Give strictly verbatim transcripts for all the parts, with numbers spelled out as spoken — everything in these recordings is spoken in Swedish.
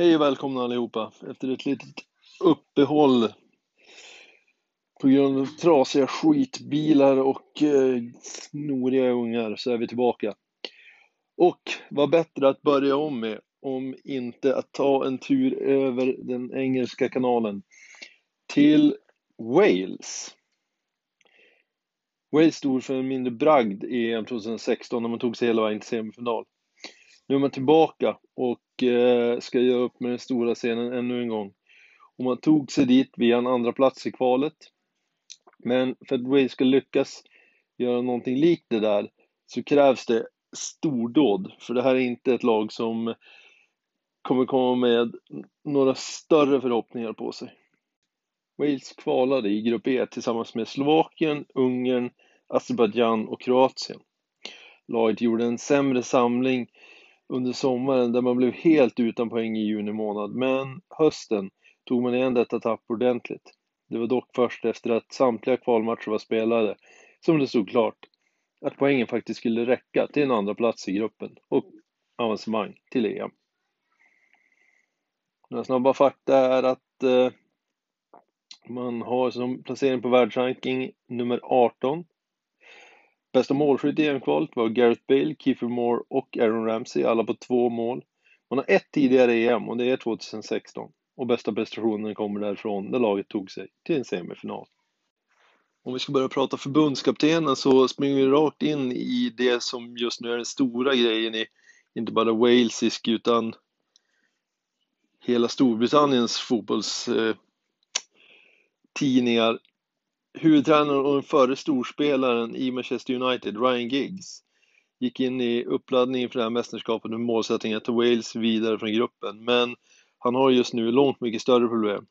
Hej och välkomna allihopa. Efter ett litet uppehåll på grund av trasiga skitbilar och eh, snoriga ungar så är vi tillbaka. Och vad bättre att börja om med om inte att ta en tur över den engelska kanalen till Wales. Wales stod för en mindre bragd i tjugohundrasexton när man tog sig hela vägen till semifinal. Nu är man tillbaka och eh, ska göra upp med den stora scenen ännu en gång. Och man tog sig dit via en andra plats i kvalet. Men för att Wales ska lyckas göra någonting likt det där så krävs det stordåd. För det här är inte ett lag som kommer komma med några större förhoppningar på sig. Wales kvalade i grupp E tillsammans med Slovakien, Ungern, Azerbaijan och Kroatien. Laget gjorde en sämre samling under sommaren där man blev helt utan poäng i juni månad. Men hösten tog man igen detta tapp ordentligt. Det var dock först efter att samtliga kvalmatcher var spelade som det stod klart att poängen faktiskt skulle räcka till en andra plats i gruppen och avancemang till E M. Några snabba fakta är att eh, man har som placering på världsranking nummer arton. Bästa målskytt i E M-kvalet var Gareth Bale, Kiefer Moore och Aaron Ramsey, alla på två mål. Man har ett tidigare E M och det är tjugohundrasexton. Och bästa prestationen kommer därifrån när laget tog sig till en semifinal. Om vi ska börja prata förbundskaptenen så springer vi rakt in i det som just nu är den stora grejen i inte bara walesisk utan hela Storbritanniens fotbollstidningar. Huvudtränaren och den förre storspelaren i Manchester United, Ryan Giggs, gick in i uppladdningen för det här mästerskapet med målsättningen att ta Wales vidare från gruppen. Men han har just nu långt mycket större problem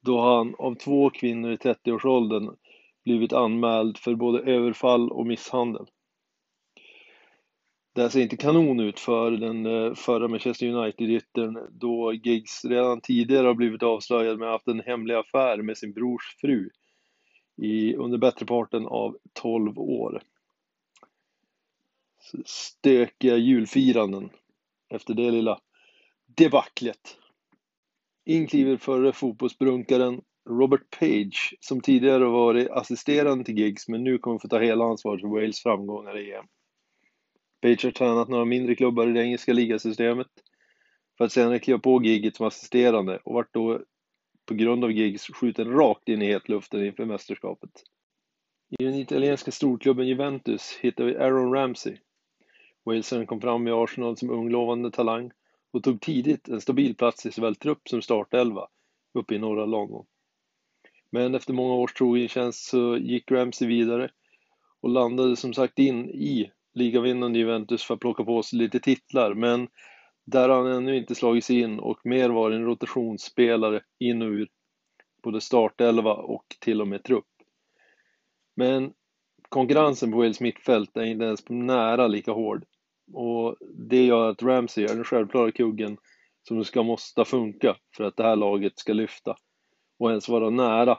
då han av två kvinnor i trettioårsåldern blivit anmäld för både överfall och misshandel. Det här ser inte kanon ut för den förra Manchester United-yttern då Giggs redan tidigare har blivit avslöjad med att ha haft en hemlig affär med sin brors fru i under bättre parten av tolv år. Så stökiga julfiranden efter det lilla debaclet. Inkliver förre fotbollsbrunkaren Robert Page som tidigare varit assisterande till Giggs men nu kommer få ta hela ansvaret för Wales framgångar i E M. Page har tränat några mindre klubbar i det engelska ligasystemet för att senare kliva på Gigget som assisterande och vart då på grund av Giggs skjuten rakt in i hetluften inför mästerskapet. I den italienska storklubben Juventus hittar vi Aaron Ramsey. Walesen kom fram i Arsenal som unglovande talang och tog tidigt en stabil plats i såväl trupp som startelva uppe i norra London. Men efter många års trogen tjänst så gick Ramsey vidare och landade som sagt in i ligavinnande Juventus för att plocka på sig lite titlar, men där har han ännu inte slagits in och mer var en rotationsspelare in och ur både startelva och till och med trupp. Men konkurrensen på Wales mittfält är inte ens på nära lika hård och det gör att Ramsey är den självklara kuggen som ska måste funka för att det här laget ska lyfta och ens vara nära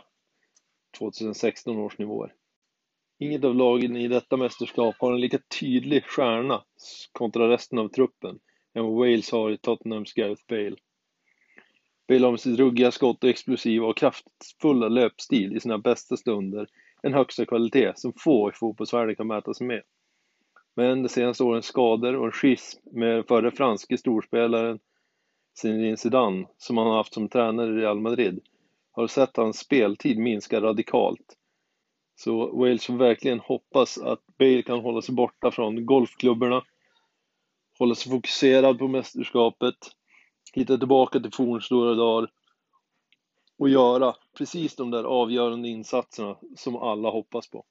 tjugohundrasexton års nivåer. Inget av lagen i detta mästerskap har en lika tydlig stjärna kontra resten av truppen än Wales har i Tottenhams Gareth Bale. Bale har med sitt ruggiga skott och explosiva och kraftfulla löpstil i sina bästa stunder en högsta kvalitet som få i fotbollsvärlden kan mäta sig med. Men de senaste årens skador och en schism med förre franske storspelaren Zinedine Zidane som han har haft som tränare i Real Madrid har sett hans speltid minska radikalt. Så Wales får verkligen hoppas att Bale kan hålla sig borta från golfklubborna, hålla sig fokuserad på mästerskapet, hitta tillbaka till fornstora dagar och göra precis de där avgörande insatserna som alla hoppas på.